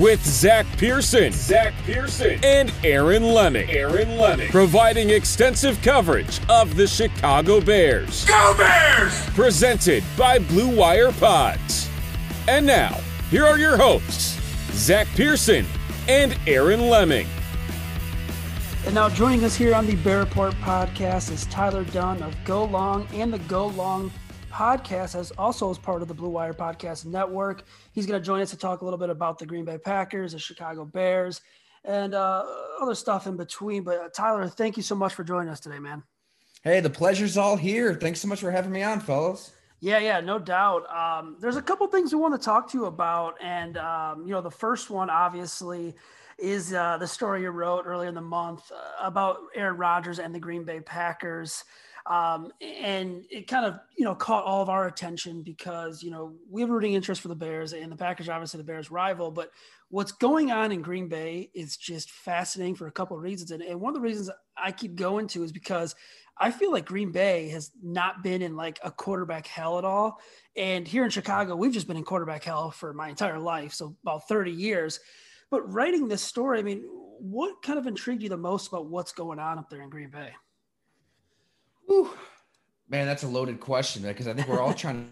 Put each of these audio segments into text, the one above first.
with Zach Pearson, and Aaron Lemming, providing extensive coverage of the Chicago Bears. Go Bears! Presented by Blue Wire Pods. And now, here are your hosts, Zach Pearson and Aaron Lemming. And now joining us here on the Bear Report Podcast is Tyler Dunn of Go Long and the Go Long Podcast, as also as part of the Blue Wire Podcast Network. He's going to join us to talk a little bit about the Green Bay Packers, the Chicago Bears, and other stuff in between. But Tyler, thank you so much for joining us today, man. Hey, the pleasure's all here. Thanks so much for having me on, fellas. Yeah, no doubt. There's a couple things we want to talk to you about. And, the first one, obviously, is the story you wrote earlier in the month about Aaron Rodgers and the Green Bay Packers. And it kind of, caught all of our attention because, we have rooting interest for the Bears and the Packers, obviously the Bears rival, but what's going on in Green Bay is just fascinating for a couple of reasons. And one of the reasons I keep going to is because I feel like Green Bay has not been in like a quarterback hell at all. And here in Chicago, we've just been in quarterback hell for my entire life. So about 30 years, but writing this story, I mean, what kind of intrigued you the most about what's going on up there in Green Bay? Whew. Man, that's a loaded question because I think we're all trying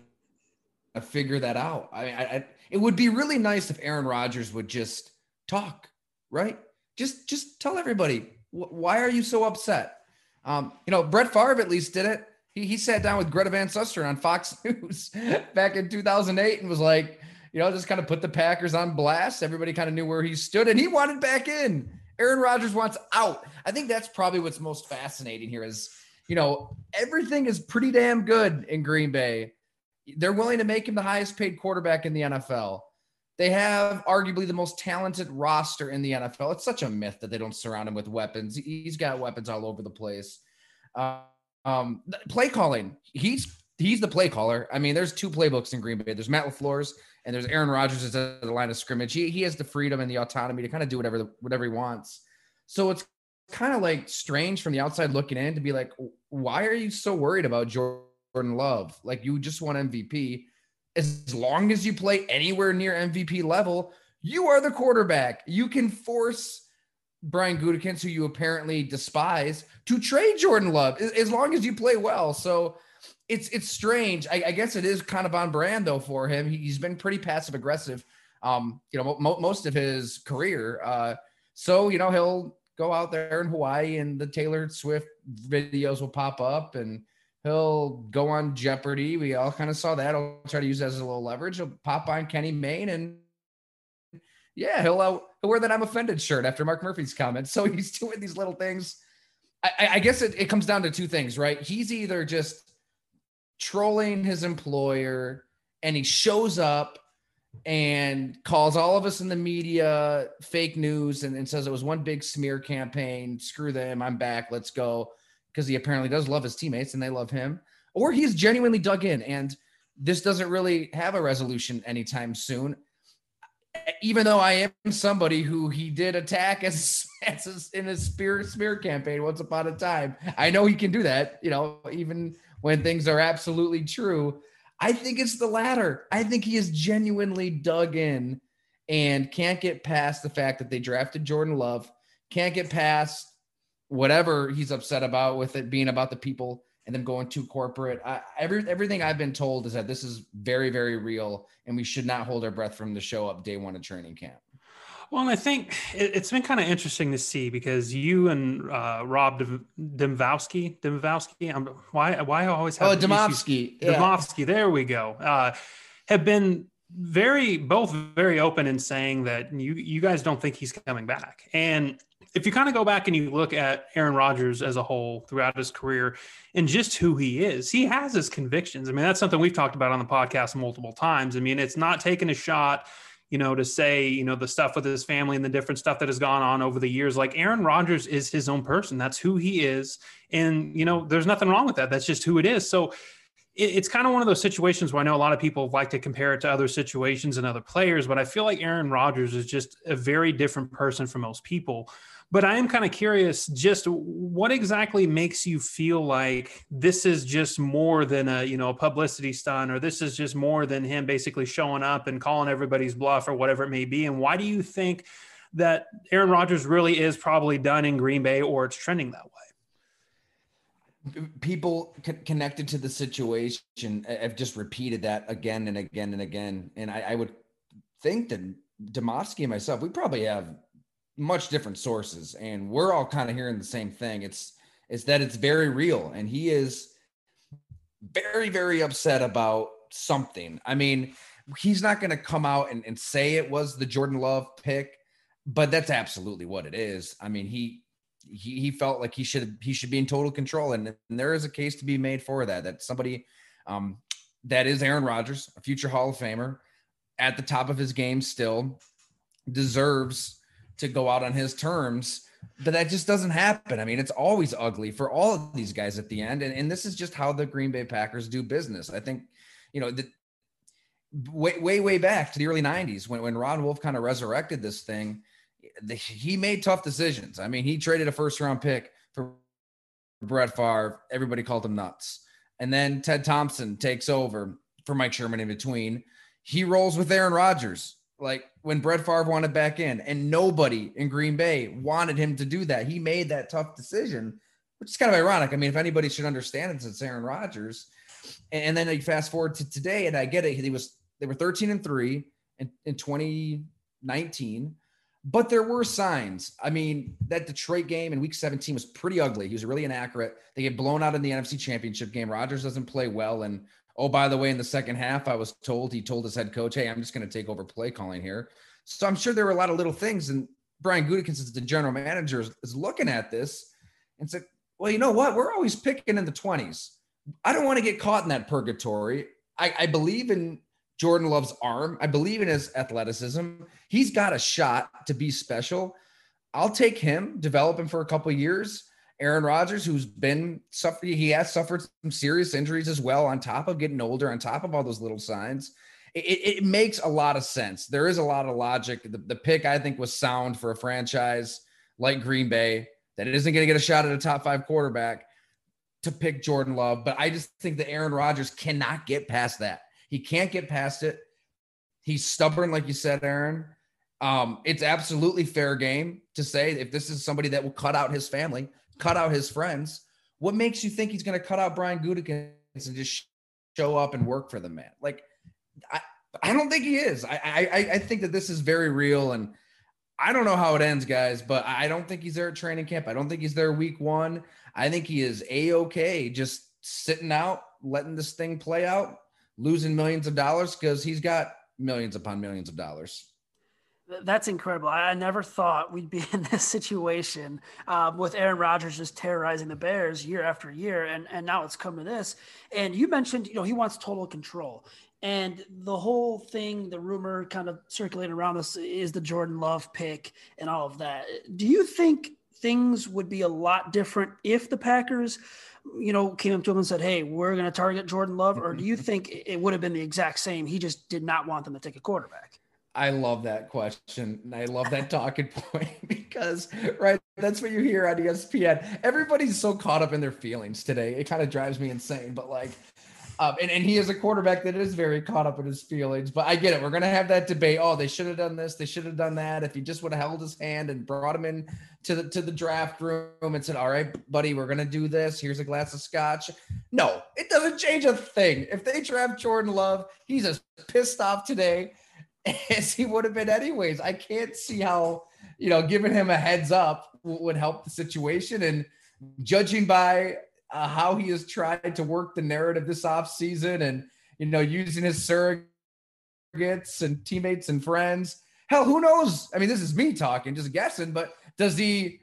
to figure that out. I it would be really nice if Aaron Rodgers would just talk, right? Just tell everybody, why are you so upset? Brett Favre at least did it. He sat down with Greta Van Susteren on Fox News back in 2008 and was like, just kind of put the Packers on blast. Everybody kind of knew where he stood and he wanted back in. Aaron Rodgers wants out. I think that's probably what's most fascinating here is, everything is pretty damn good in Green Bay. They're willing to make him the highest paid quarterback in the NFL. They have arguably the most talented roster in the NFL. It's such a myth that they don't surround him with weapons. He's got weapons all over the place. Play calling. He's the play caller. I mean, there's two playbooks in Green Bay. There's Matt LaFleur's and there's Aaron Rodgers at the line of scrimmage. He has the freedom and the autonomy to kind of do whatever he wants. So it's kind of like strange from the outside looking in to be like, why are you so worried about Jordan Love? Like, you just won MVP. As long as you play anywhere near MVP level, you are the quarterback. You can force Brian Gutekunst, who you apparently despise, to trade Jordan Love as long as you play well. So it's strange. I guess it is kind of on brand though for him. He's been pretty passive aggressive, most of his career. So he'll go out there in Hawaii and the Taylor Swift videos will pop up and he'll go on Jeopardy. We all kind of saw that. I'll try to use that as a little leverage. He'll pop on Kenny Mayne and he'll wear that I'm offended shirt after Mark Murphy's comments. So he's doing these little things. I guess it comes down to two things, right? He's either just trolling his employer and he shows up and calls all of us in the media fake news and says it was one big smear campaign. Screw them. I'm back. Let's go. Because he apparently does love his teammates and they love him. Or he's genuinely dug in and this doesn't really have a resolution anytime soon. Even though I am somebody who he did attack in his smear campaign once upon a time. I know he can do that, even when things are absolutely true. I think it's the latter. I think he is genuinely dug in and can't get past the fact that they drafted Jordan Love, can't get past whatever he's upset about with it being about the people and them going too corporate. Everything I've been told is that this is very, very real, and we should not hold our breath from the show up day one of training camp. Well, and I think it's been kind of interesting to see because you and Rob Demovsky, why I always have Demovsky. Yeah. Demovsky, there we go. Have been both very open in saying that you guys don't think he's coming back. And if you kind of go back and you look at Aaron Rodgers as a whole throughout his career and just who he is, he has his convictions. I mean, that's something we've talked about on the podcast multiple times. I mean, it's not taking a shot, to say, the stuff with his family and the different stuff that has gone on over the years. Like, Aaron Rodgers is his own person. That's who he is. And, there's nothing wrong with that. That's just who it is. So it's kind of one of those situations where I know a lot of people like to compare it to other situations and other players, but I feel like Aaron Rodgers is just a very different person from most people. But I am kind of curious, just what exactly makes you feel like this is just more than a publicity stunt, or this is just more than him basically showing up and calling everybody's bluff or whatever it may be? And why do you think that Aaron Rodgers really is probably done in Green Bay, or it's trending that way? People connected to the situation have just repeated that again and again and again. And I would think that Demovsky and myself, we probably have much different sources, and we're all kind of hearing the same thing. It's that it's very real, and he is very, very upset about something. I mean, he's not going to come out and say it was the Jordan Love pick, but that's absolutely what it is. I mean, he felt like he should be in total control. And there is a case to be made for that somebody that is Aaron Rodgers, a future Hall of Famer at the top of his game, still deserves to go out on his terms, but that just doesn't happen. I mean, it's always ugly for all of these guys at the end. And this is just how the Green Bay Packers do business. I think, way back to the early 90s, when Ron Wolf kind of resurrected this thing, he made tough decisions. I mean, he traded a first round pick for Brett Favre. Everybody called him nuts. And then Ted Thompson takes over for Mike Sherman in between. He rolls with Aaron Rodgers, like when Brett Favre wanted back in, and nobody in Green Bay wanted him to do that. He made that tough decision, which is kind of ironic. I mean, if anybody should understand it's Aaron Rodgers. And then you fast forward to today, and I get it. They were 13-3 in 2019, but there were signs. I mean, that Detroit game in week 17 was pretty ugly. He was really inaccurate. They get blown out in the NFC Championship game. Rodgers doesn't play well. And oh, by the way, in the second half, I was told, he told his head coach, hey, I'm just going to take over play calling here. So I'm sure there were a lot of little things. And Brian Gutekunst, as the general manager, is looking at this and said, well, you know what? We're always picking in the 20s. I don't want to get caught in that purgatory. I believe in Jordan Love's arm. I believe in his athleticism. He's got a shot to be special. I'll take him, develop him for a couple of years. Aaron Rodgers, who's been suffering, he has suffered some serious injuries as well, on top of getting older, on top of all those little signs. It makes a lot of sense. There is a lot of logic. The pick, I think, was sound for a franchise like Green Bay that it isn't going to get a shot at a top five quarterback to pick Jordan Love. But I just think that Aaron Rodgers cannot get past that. He can't get past it. He's stubborn, like you said, Aaron. It's absolutely fair game to say if this is somebody that will cut out his family, cut out his friends. What makes you think he's going to cut out Brian Gutekunst and just show up and work for the man? Like, I don't think he is. I think that this is very real, and I don't know how it ends, guys, but I don't think he's there at training camp. I don't think he's there week one. I think he is A-okay, just sitting out, letting this thing play out, losing millions of dollars because he's got millions upon millions of dollars. That's incredible. I never thought we'd be in this situation with Aaron Rodgers just terrorizing the Bears year after year. And now it's come to this. And you mentioned, he wants total control. And the whole thing, the rumor kind of circulating around this is the Jordan Love pick and all of that. Do you think things would be a lot different if the Packers, came up to him and said, hey, we're going to target Jordan Love? Or do you think it would have been the exact same? He just did not want them to take a quarterback. I love that question, and I love that talking point because, right, that's what you hear on ESPN. Everybody's so caught up in their feelings today. It kind of drives me insane, but And he is a quarterback that is very caught up in his feelings, but I get it. We're going to have that debate. Oh, they should have done this. They should have done that. If he just would have held his hand and brought him in to the draft room and said, all right, buddy, we're going to do this. Here's a glass of scotch. No, it doesn't change a thing. If they draft Jordan Love, he's as pissed off today as he would have been anyways. I can't see how, giving him a heads up would help the situation. And judging by how he has tried to work the narrative this offseason and, using his surrogates and teammates and friends. Hell, who knows? I mean, this is me talking, just guessing, but does he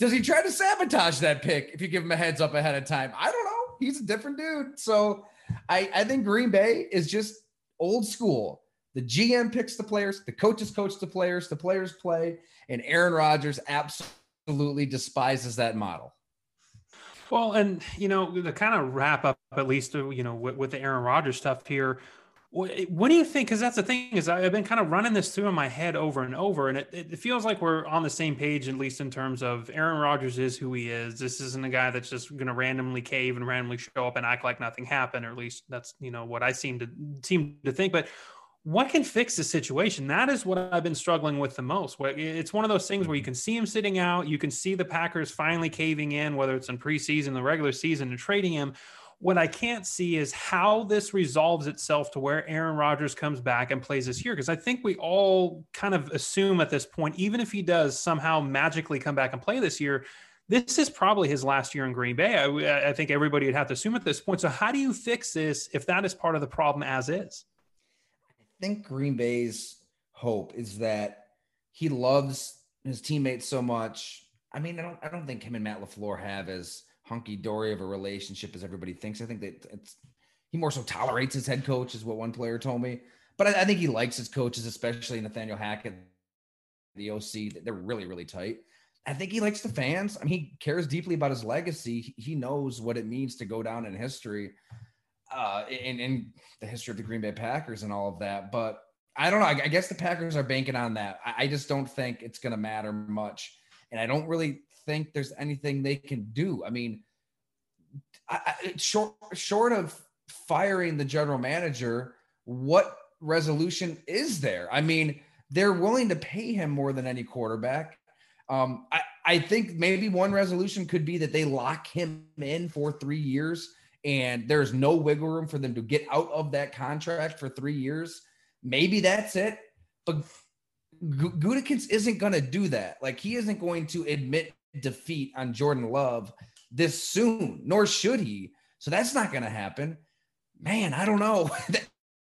try to sabotage that pick if you give him a heads up ahead of time? I don't know. He's a different dude. So I think Green Bay is just old school. The GM picks the players, the coaches coach the players play, and Aaron Rodgers absolutely despises that model. Well, and, to kind of wrap up, at least, with the Aaron Rodgers stuff here, what do you think? Because that's the thing is I've been kind of running this through in my head over and over, and it feels like we're on the same page, at least in terms of Aaron Rodgers is who he is. This isn't a guy that's just going to randomly cave and randomly show up and act like nothing happened, or at least that's, what I seem to think. But what can fix the situation? That is what I've been struggling with the most. It's one of those things where you can see him sitting out. You can see the Packers finally caving in, whether it's in preseason, the regular season, and trading him. What I can't see is how this resolves itself to where Aaron Rodgers comes back and plays this year. Because I think we all kind of assume at this point, even if he does somehow magically come back and play this year, this is probably his last year in Green Bay. I think everybody would have to assume at this point. So how do you fix this if that is part of the problem as is? I think Green Bay's hope is that he loves his teammates so much. I mean, I don't think him and Matt LaFleur have as hunky-dory of a relationship as everybody thinks. I think that he more so tolerates his head coach, is what one player told me. But I think he likes his coaches, especially Nathaniel Hackett, the OC. They're really, really tight. I think he likes the fans. I mean, he cares deeply about his legacy. He knows what it means to go down in history. In the history of the Green Bay Packers and all of that. But I don't know. I guess the Packers are banking on that. I just don't think it's going to matter much. And I don't really think there's anything they can do. I mean, short of firing the general manager, what resolution is there? I mean, they're willing to pay him more than any quarterback. I think maybe one resolution could be that they lock him in for 3 years, and there's no wiggle room for them to get out of that contract for 3 years. Maybe that's it. But Gutekunst isn't going to do that. Like, he isn't going to admit defeat on Jordan Love this soon, nor should he. So that's not going to happen. Man, I don't know.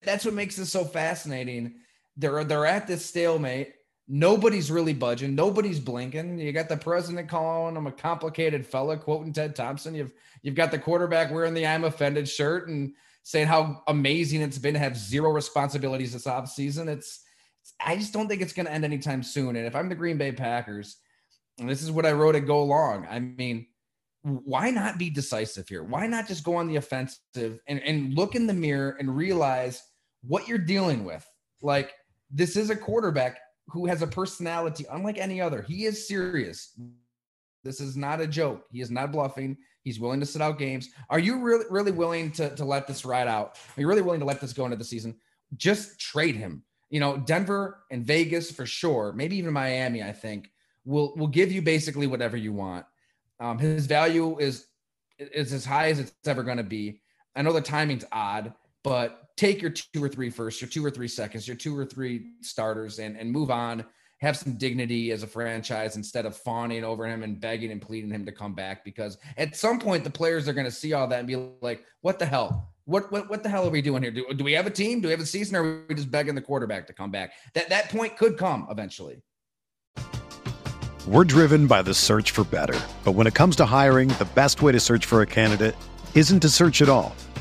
That's what makes this so fascinating. They're at this stalemate. Nobody's really budging. Nobody's blinking. You got the president calling him a complicated fella, quoting Ted Thompson. You've got the quarterback wearing the I'm offended shirt and saying how amazing it's been to have zero responsibilities this offseason. I just don't think it's going to end anytime soon. And if I'm the Green Bay Packers, and this is what I wrote at Go Long, I mean, why not be decisive here? Why not just go on the offensive and look in the mirror and realize what you're dealing with? Like, this is a quarterback who has a personality unlike any other. He is serious. This is not a joke. He is not bluffing. He's willing to sit out games. Are you really, really willing to let this ride out? Are you really willing to let this go into the season? Just trade him. Denver and Vegas for sure, maybe even Miami, I think, will give you basically whatever you want. His value is as high as it's ever going to be. I know the timing's odd, but take your 2 or 3 first, your 2 or 3 seconds, your 2 or 3 starters and move on. Have some dignity as a franchise instead of fawning over him and begging and pleading him to come back, because at some point the players are going to see all that and be like, what the hell? What the hell are we doing here? Do we have a team? Do we have a season? Or are we just begging the quarterback to come back? That point could come eventually. We're driven by the search for better, but when it comes to hiring, the best way to search for a candidate isn't to search at all.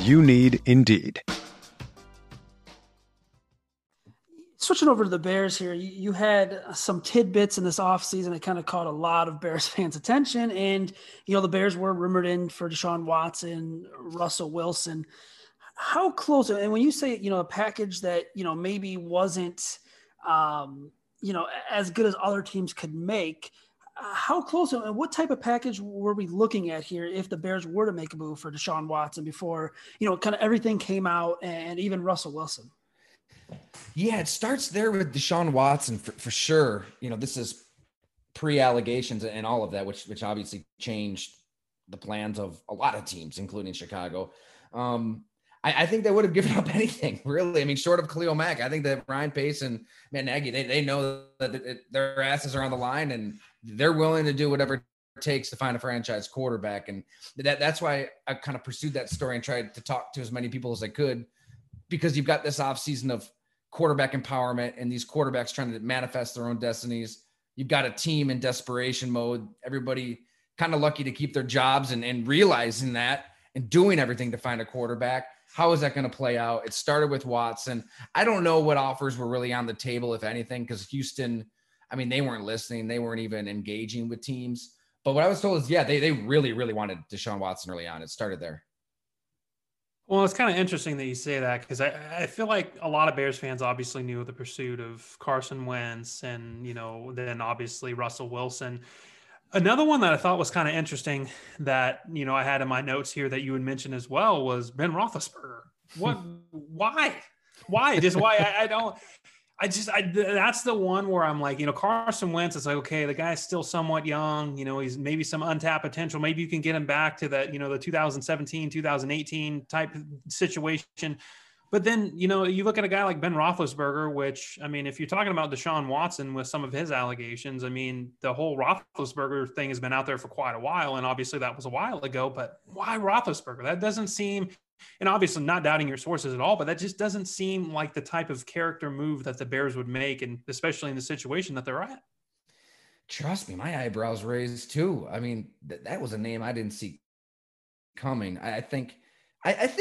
You need Indeed. Switching over to the Bears here, you had some tidbits in this offseason that kind of caught a lot of Bears fans' attention. And, you know, the Bears were rumored in for Deshaun Watson, Russell Wilson. How close – and when you say, you know, a package that, you know, maybe wasn't, you know, as good as other teams could make, how close and what type of package were we looking at here if the Bears were to make a move for Deshaun Watson before, you know, kind of everything came out and even Russell Wilson? Yeah, it starts there with Deshaun Watson for sure. You know, this is pre-allegations and all of that, which obviously changed the plans of a lot of teams, including Chicago. I think they would have given up anything, really. I mean, short of Khalil Mack, I think that Ryan Pace and Matt Nagy, they know that their asses are on the line and they're willing to do whatever it takes to find a franchise quarterback. And that's why I kind of pursued that story and tried to talk to as many people as I could, because you've got this offseason of quarterback empowerment and these quarterbacks trying to manifest their own destinies. You've got a team in desperation mode, everybody kind of lucky to keep their jobs and realizing that and doing everything to find a quarterback. How is that going to play out? It started with Watson. I don't know what offers were really on the table, if anything, because Houston, I mean, they weren't listening. They weren't even engaging with teams. But what I was told is, yeah, they really, really wanted Deshaun Watson early on. It started there. Well, it's kind of interesting that you say that, because I feel like a lot of Bears fans obviously knew the pursuit of Carson Wentz and, you know, then obviously Russell Wilson. Another one that I thought was kind of interesting that, you know, I had in my notes here that you would mention as well was Ben Roethlisberger. What? Why? Just why? I that's the one where I'm like, you know, Carson Wentz, it's like, okay, the guy's still somewhat young, you know, he's maybe some untapped potential. Maybe you can get him back to that, you know, the 2017, 2018 type situation. But then, you know, you look at a guy like Ben Roethlisberger, which, I mean, if you're talking about Deshaun Watson with some of his allegations, I mean, the whole Roethlisberger thing has been out there for quite a while. And obviously that was a while ago, but why Roethlisberger? That doesn't seem — and obviously not doubting your sources at all, but that just doesn't seem like the type of character move that the Bears would make, and especially in the situation that they're at. Trust me, my eyebrows raised too. I mean, that was a name I didn't see coming. I think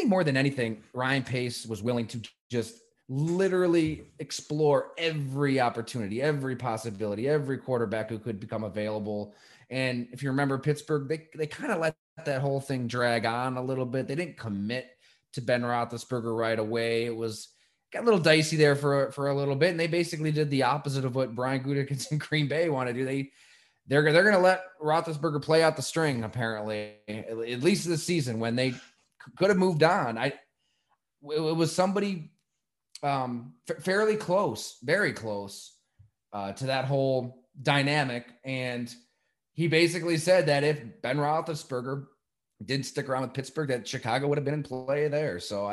more than anything, Ryan Pace was willing to just literally explore every opportunity, every possibility, every quarterback who could become available. And if you remember Pittsburgh, they kind of let that whole thing drag on a little bit. They didn't commit to Ben Roethlisberger right away. It was got a little dicey there for a little bit. And they basically did the opposite of what Brian Gutekunst and Green Bay want to do. They're going to let Roethlisberger play out the string, apparently, at least this season, when they could have moved on. It was somebody fairly close, very close to that whole dynamic. And he basically said that if Ben Roethlisberger didn't stick around with Pittsburgh, that Chicago would have been in play there. So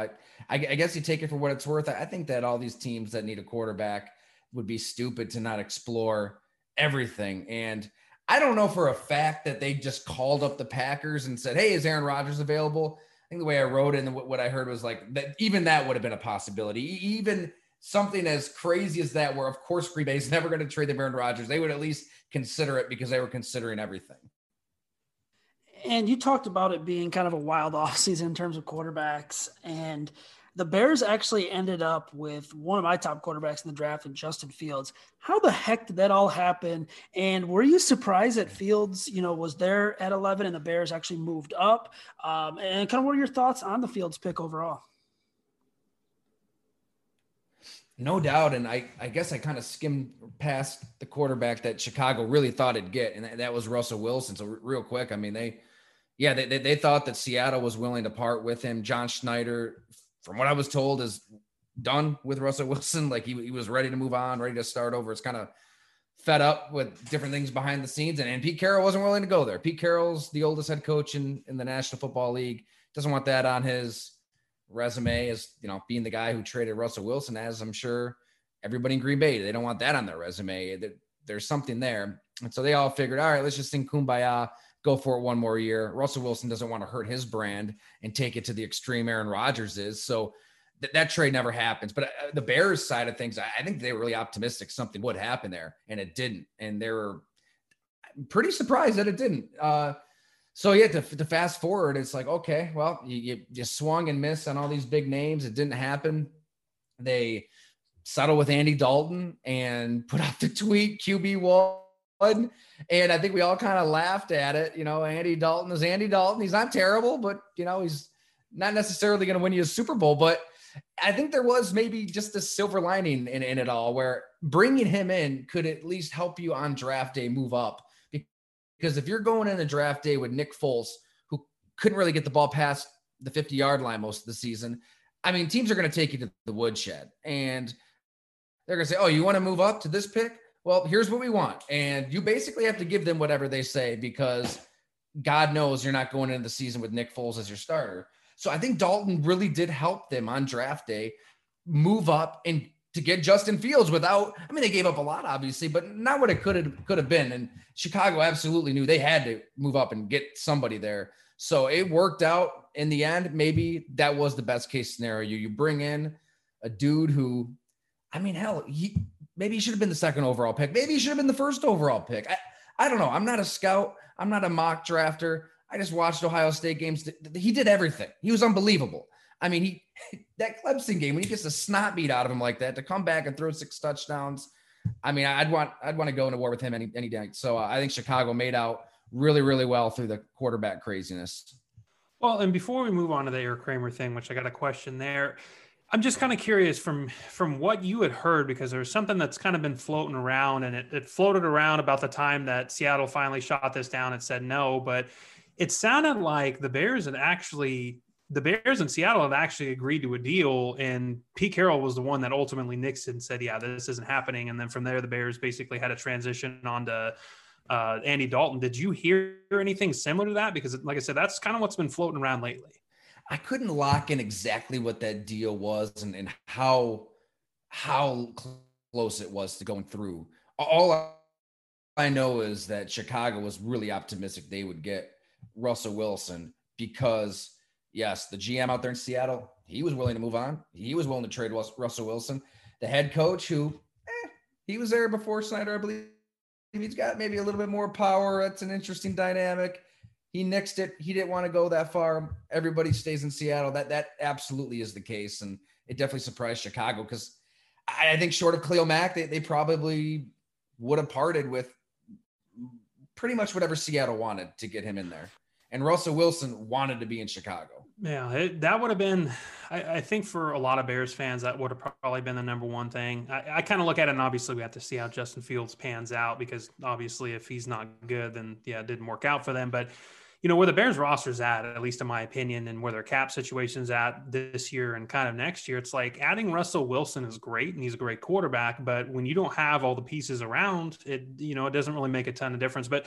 I guess you take it for what it's worth. I think that all these teams that need a quarterback would be stupid to not explore everything. And I don't know for a fact that they just called up the Packers and said, hey, is Aaron Rodgers available? I think the way I wrote it and what I heard was like that, even that would have been a possibility. Even something as crazy as that, where of course Green Bay is never going to trade the Aaron Rodgers, they would at least consider it, because they were considering everything. And you talked about it being kind of a wild offseason in terms of quarterbacks, and the Bears actually ended up with one of my top quarterbacks in the draft in Justin Fields. How the heck did that all happen? And were you surprised that Fields, you know, was there at 11 and the Bears actually moved up? And kind of what are your thoughts on the Fields pick overall? No doubt. And I guess I kind of skimmed past the quarterback that Chicago really thought it'd get, and that was Russell Wilson. So real quick, I mean, they thought that Seattle was willing to part with him. John Schneider, from what I was told, is done with Russell Wilson. Like he was ready to move on, ready to start over. It's kind of fed up with different things behind the scenes. And Pete Carroll wasn't willing to go there. Pete Carroll's the oldest head coach in the National Football League. Doesn't want that on his resume as, you know, being the guy who traded Russell Wilson, as I'm sure everybody in Green Bay, they don't want that on their resume. There's something there. And so they all figured, all right, let's just sing Kumbaya, go for it one more year. Russell Wilson doesn't want to hurt his brand and take it to the extreme Aaron Rodgers is. So that trade never happens. But the Bears side of things, I think they were really optimistic something would happen there, and it didn't. And they were pretty surprised that it didn't. So yeah, to fast forward, it's like, okay, well, you swung and missed on all these big names. It didn't happen. They settle with Andy Dalton and put out the tweet, QB1. And I think we all kind of laughed at it. You know, Andy Dalton is Andy Dalton. He's not terrible, but, you know, he's not necessarily going to win you a Super Bowl. But I think there was maybe just a silver lining in it all, where bringing him in could at least help you on draft day move up. Because if you're going in a draft day with Nick Foles, who couldn't really get the ball past the 50-yard line most of the season, I mean, teams are going to take you to the woodshed. And they're going to say, oh, you want to move up to this pick? Well, here's what we want. And you basically have to give them whatever they say, because God knows you're not going into the season with Nick Foles as your starter. So I think Dalton really did help them on draft day move up and to get Justin Fields without, I mean, they gave up a lot, obviously, but not what it could have been. And Chicago absolutely knew they had to move up and get somebody there. So it worked out in the end. Maybe that was the best case scenario. You bring in a dude who, I mean, hell, maybe he should have been the second overall pick. Maybe he should have been the first overall pick. I don't know. I'm not a scout. I'm not a mock drafter. I just watched Ohio State games. He did everything. He was unbelievable. I mean, that Clemson game, when he gets the snot beat out of him like that, to come back and throw 6 touchdowns, I mean, I'd want to go into war with him any day. So I think Chicago made out really, really well through the quarterback craziness. Well, and before we move on to the Erik Kramer thing, which I got a question there, I'm just kind of curious from what you had heard, because there's something that's kind of been floating around, and it floated around about the time that Seattle finally shot this down and said no, but it sounded like the Bears and Seattle have actually agreed to a deal, and Pete Carroll was the one that ultimately Nixon said, yeah, this isn't happening. And then from there, the Bears basically had a transition on to Andy Dalton. Did you hear anything similar to that? Because like I said, that's kind of what's been floating around lately. I couldn't lock in exactly what that deal was and how close it was to going through. All I know is that Chicago was really optimistic they would get Russell Wilson, because yes, the GM out there in Seattle, he was willing to move on. He was willing to trade Russell Wilson. The head coach, who he was there before Snyder, I believe, he's got maybe a little bit more power. That's an interesting dynamic. He nixed it. He didn't want to go that far. Everybody stays in Seattle. That absolutely is the case. And it definitely surprised Chicago, because I think short of Cleo Mack, they probably would have parted with pretty much whatever Seattle wanted to get him in there. And Russell Wilson wanted to be in Chicago. Yeah, that would have been, I think for a lot of Bears fans, that would have probably been the number one thing. I kind of look at it, and obviously we have to see how Justin Fields pans out, because obviously if he's not good, then yeah, it didn't work out for them. But, you know, where the Bears roster's at least in my opinion, and where their cap situation's at this year and kind of next year, it's like adding Russell Wilson is great, and he's a great quarterback. But when you don't have all the pieces around, it doesn't really make a ton of difference. But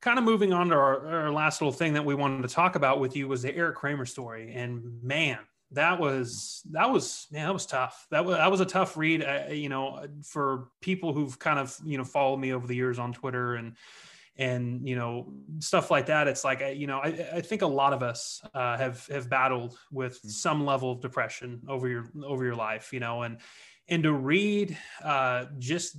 Kind of moving on to our last little thing that we wanted to talk about with you was the Erik Kramer story. And man, that was tough. That was a tough read, you know, for people who've kind of, you know, followed me over the years on Twitter and, you know, stuff like that. It's like, you know, I think a lot of us have battled with some level of depression over your life, you know, and to read just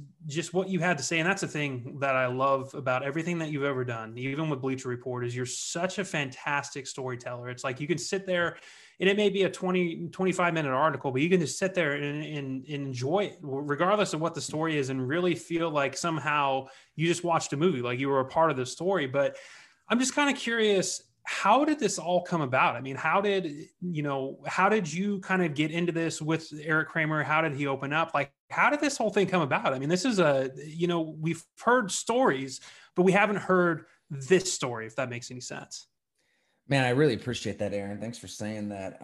what you had to say. And that's the thing that I love about everything that you've ever done, even with Bleacher Report, is you're such a fantastic storyteller. It's like you can sit there and it may be a 20, 25-minute article, but you can just sit there and enjoy it regardless of what the story is, and really feel like somehow you just watched a movie, like you were a part of the story. But I'm just kind of curious, how did this all come about? I mean, how did you kind of get into this with Erik Kramer? How did he open up? Like, how did this whole thing come about? I mean, this is we've heard stories, but we haven't heard this story, if that makes any sense. Man, I really appreciate that, Aaron. Thanks for saying that.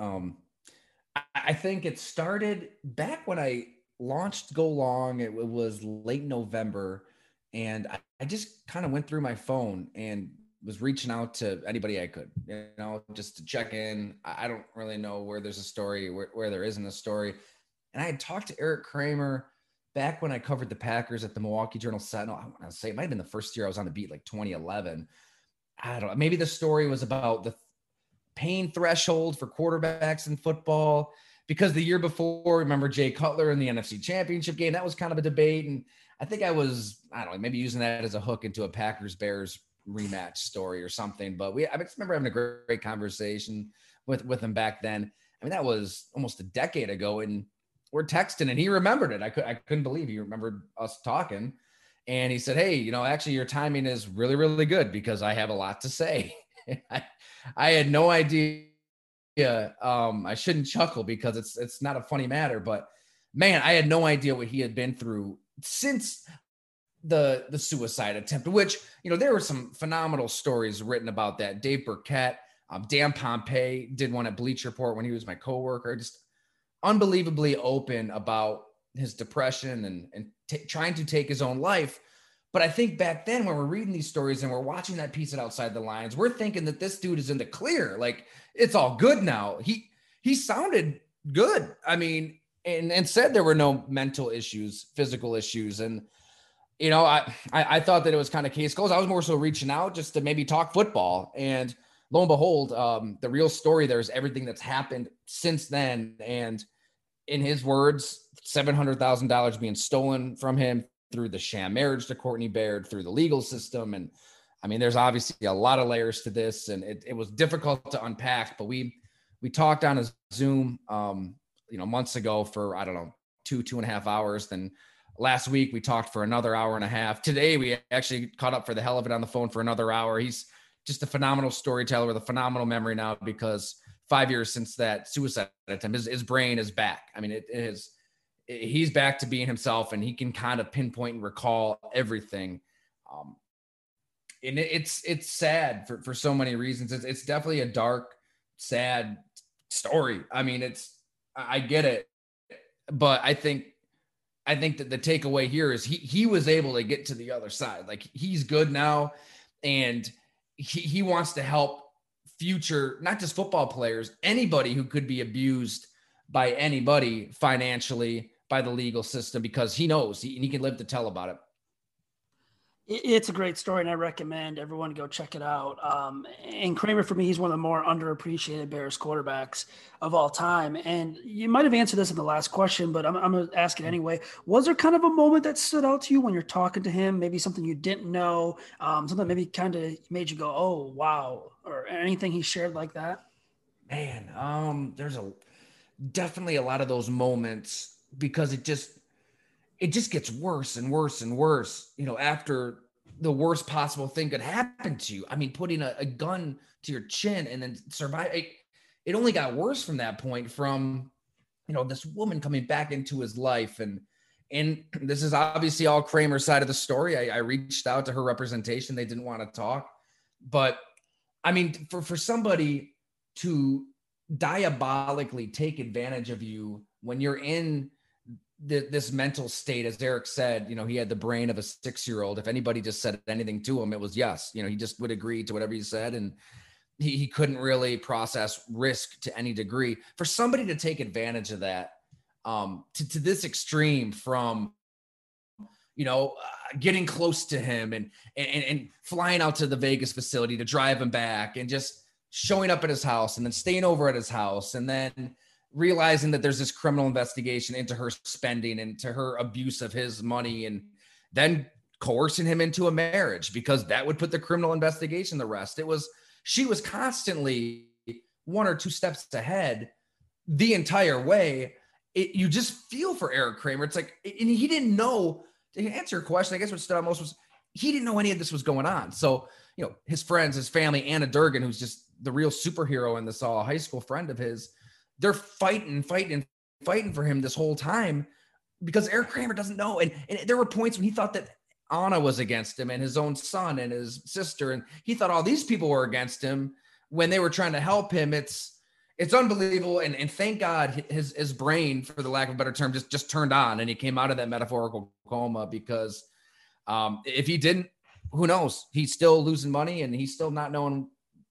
I think it started back when I launched Go Long. It was late November, and I just kind of went through my phone and was reaching out to anybody I could, just to check in. I don't really know where there's a story, where there isn't a story. And I had talked to Erik Kramer back when I covered the Packers at the Milwaukee Journal-Sentinel. I want to say it might have been the first year I was on the beat, like 2011. I don't know. Maybe the story was about the pain threshold for quarterbacks in football, because the year before, remember Jay Cutler in the NFC Championship game, that was kind of a debate. And I think maybe using that as a hook into a Packers-Bears rematch story or something. But I just remember having a great conversation with him back then. I mean, that was almost a decade ago, and we're texting, and he remembered it. I couldn't believe he remembered us talking. And he said, hey, actually your timing is really, really good, because I have a lot to say. I had no idea. I shouldn't chuckle because it's not a funny matter, but man, I had no idea what he had been through since the suicide attempt, which, there were some phenomenal stories written about that. Dave Burkett, Dan Pompey did one at Bleacher Report when he was my coworker, just unbelievably open about his depression and trying to take his own life. But I think back then when we're reading these stories and we're watching that piece at Outside the Lines, we're thinking that this dude is in the clear. Like, it's all good now. He sounded good. I mean, and said there were no mental issues, physical issues. And, I thought that it was kind of case closed. I was more so reaching out just to maybe talk football. And lo and behold, the real story there is everything that's happened since then. And in his words, $700,000 being stolen from him through the sham marriage to Courtney Baird, through the legal system. And I mean, there's obviously a lot of layers to this, and it was difficult to unpack, but we talked on a Zoom, months ago for, I don't know, two and a half hours. Then last week we talked for another hour and a half. Today we actually caught up for the hell of it on the phone for another hour. He's just a phenomenal storyteller with a phenomenal memory now, because 5 years since that suicide attempt, his brain is back. I mean, he's back to being himself, and he can kind of pinpoint and recall everything. And it's sad for so many reasons. It's definitely a dark, sad story. I mean, I get it, but I think that the takeaway here is he was able to get to the other side. Like, he's good now, and he wants to help future, not just football players, anybody who could be abused by anybody financially, by the legal system, because he knows and he can live to tell about it. It's a great story, and I recommend everyone go check it out. And Kramer, for me, he's one of the more underappreciated Bears quarterbacks of all time. And you might have answered this in the last question, but I'm going to ask it anyway. Was there kind of a moment that stood out to you when you're talking to him, maybe something you didn't know, something maybe kind of made you go, oh, wow, or anything he shared like that? Man, there's definitely a lot of those moments, because it just gets worse and worse and worse, after the worst possible thing could happen to you. I mean, putting a gun to your chin and then survive. It only got worse from that point, from, this woman coming back into his life. And this is obviously all Kramer's side of the story. I reached out to her representation. They didn't want to talk, but I mean, for somebody to diabolically take advantage of you when you're in this mental state, as Erik said, he had the brain of a 6-year-old. If anybody just said anything to him, it was yes. He just would agree to whatever you said, and he couldn't really process risk to any degree. For somebody to take advantage of that, to this extreme, from getting close to him and flying out to the Vegas facility to drive him back, and just showing up at his house, and then staying over at his house, and then realizing that there's this criminal investigation into her spending and to her abuse of his money, and then coercing him into a marriage because that would put the criminal investigation to rest. She was constantly one or two steps ahead the entire way. You just feel for Erik Kramer. It's like, and he didn't know to answer your question. I guess what stood out most was he didn't know any of this was going on. So, you know, his friends, his family, Anna Durgan, who's just the real superhero in this, all high school friend of his, they're fighting for him this whole time because Erik Kramer doesn't know. And there were points when he thought that Anna was against him and his own son and his sister. And he thought all these people were against him when they were trying to help him. It's unbelievable. And thank God his brain, for the lack of a better term, just turned on and he came out of that metaphorical coma, because if he didn't, who knows? He's still losing money and he's still not knowing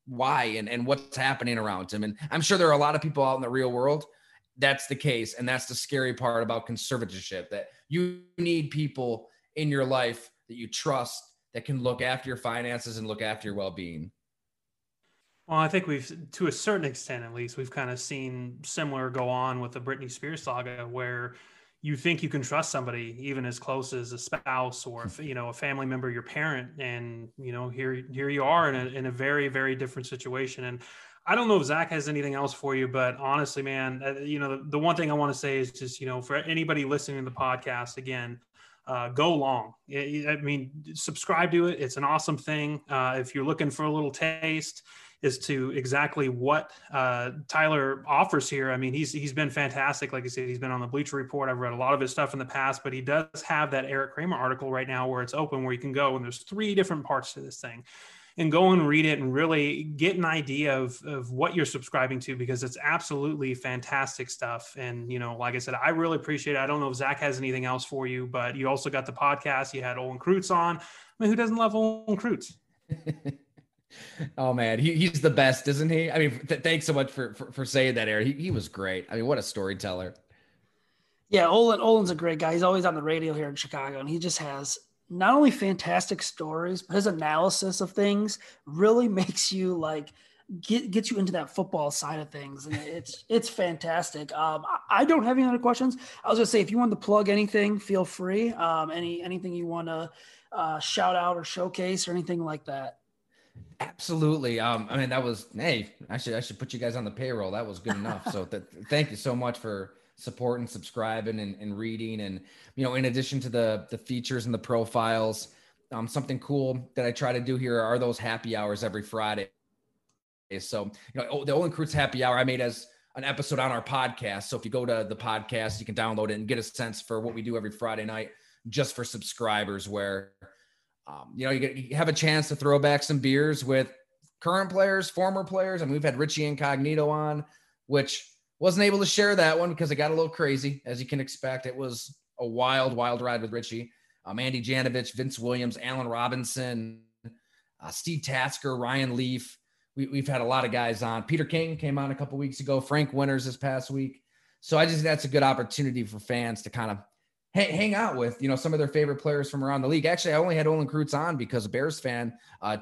why and what's happening around him. And I'm sure there are a lot of people out in the real world that's the case. And that's the scary part about conservatorship, that you need people in your life that you trust that can look after your finances and look after your well-being. Well, I think we've, to a certain extent, at least, we've kind of seen similar go on with the Britney Spears saga, where you think you can trust somebody even as close as a spouse or, you know, a family member, your parent. And, you know, here you are in a very, very different situation. And I don't know if Zach has anything else for you, but honestly, man, you know, the one thing I want to say is just, you know, for anybody listening to the podcast, again, Go Long. I mean, subscribe to it. It's an awesome thing. If you're looking for a little taste as to exactly what Tyler offers here. I mean, he's been fantastic. Like I said, he's been on the Bleacher Report. I've read a lot of his stuff in the past, but he does have that Erik Kramer article right now where it's open, where you can go. And there's 3 different parts to this thing, and go and read it and really get an idea of what you're subscribing to, because it's absolutely fantastic stuff. And, you know, like I said, I really appreciate it. I don't know if Zach has anything else for you, but you also got the podcast. You had Olin Kreutz on. I mean, who doesn't love Olin Kreutz? Oh man, he's the best, isn't he? I mean, thanks so much for saying that, Aaron. He was great. I mean, what a storyteller. Yeah, Olin's a great guy. He's always on the radio here in Chicago, and he just has not only fantastic stories, but his analysis of things really makes you like get you into that football side of things, and it's fantastic. I don't have any other questions. I was gonna say, if you want to plug anything, feel free. Anything you want to shout out or showcase or anything like that. Absolutely. I mean, that was, hey, I should put you guys on the payroll. That was good enough. So thank you so much for supporting, subscribing and reading. And, you know, in addition to the features and the profiles, something cool that I try to do here are those happy hours every Friday. So, you know, the Olin Kreutz happy hour I made as an episode on our podcast. So if you go to the podcast, you can download it and get a sense for what we do every Friday night, just for subscribers, where you know, you have a chance to throw back some beers with current players, former players. I mean, we've had Richie Incognito on, which wasn't able to share that one because it got a little crazy, as you can expect. It was a wild, wild ride with Richie. Andy Janovich, Vince Williams, Allen Robinson, Steve Tasker, Ryan Leaf. We've had a lot of guys on. Peter King came on a couple weeks ago. Frank Winters this past week. So I just think that's a good opportunity for fans to kind of hang out with, you know, some of their favorite players from around the league. Actually, I only had Olin Kreutz on because a Bears fan,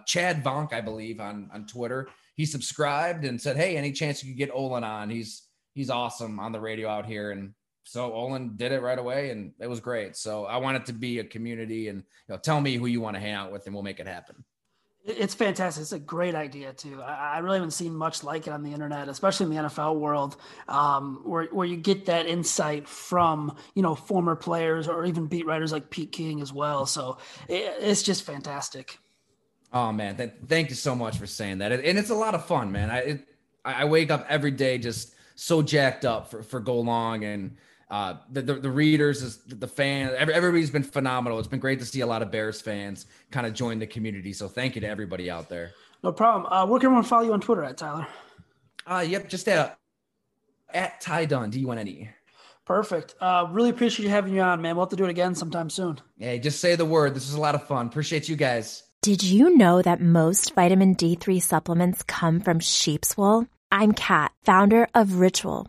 Chad Vonk, I believe, on Twitter, he subscribed and said, hey, any chance you could get Olin on? He's awesome on the radio out here. And so Olin did it right away, and it was great. So I want it to be a community, and, you know, tell me who you want to hang out with and we'll make it happen. It's fantastic. It's a great idea too. I really haven't seen much like it on the internet, especially in the NFL world, where you get that insight from, you know, former players or even beat writers like Pete King as well. So it's just fantastic. Oh man, thank you so much for saying that. And it's a lot of fun, man. I wake up every day just so jacked up for Go Long, and the readers, is the fans, everybody's been phenomenal. It's been great to see a lot of Bears fans kind of join the community. So thank you to everybody out there. No problem. Where can everyone follow you on Twitter at, Tyler? Yep. Just at Ty Dunn, D-U-N-N-E. Perfect. Really appreciate you having you on, man. We'll have to do it again sometime soon. Hey, just say the word. This is a lot of fun. Appreciate you guys. Did you know that most vitamin D3 supplements come from sheep's wool? I'm Kat, founder of Ritual.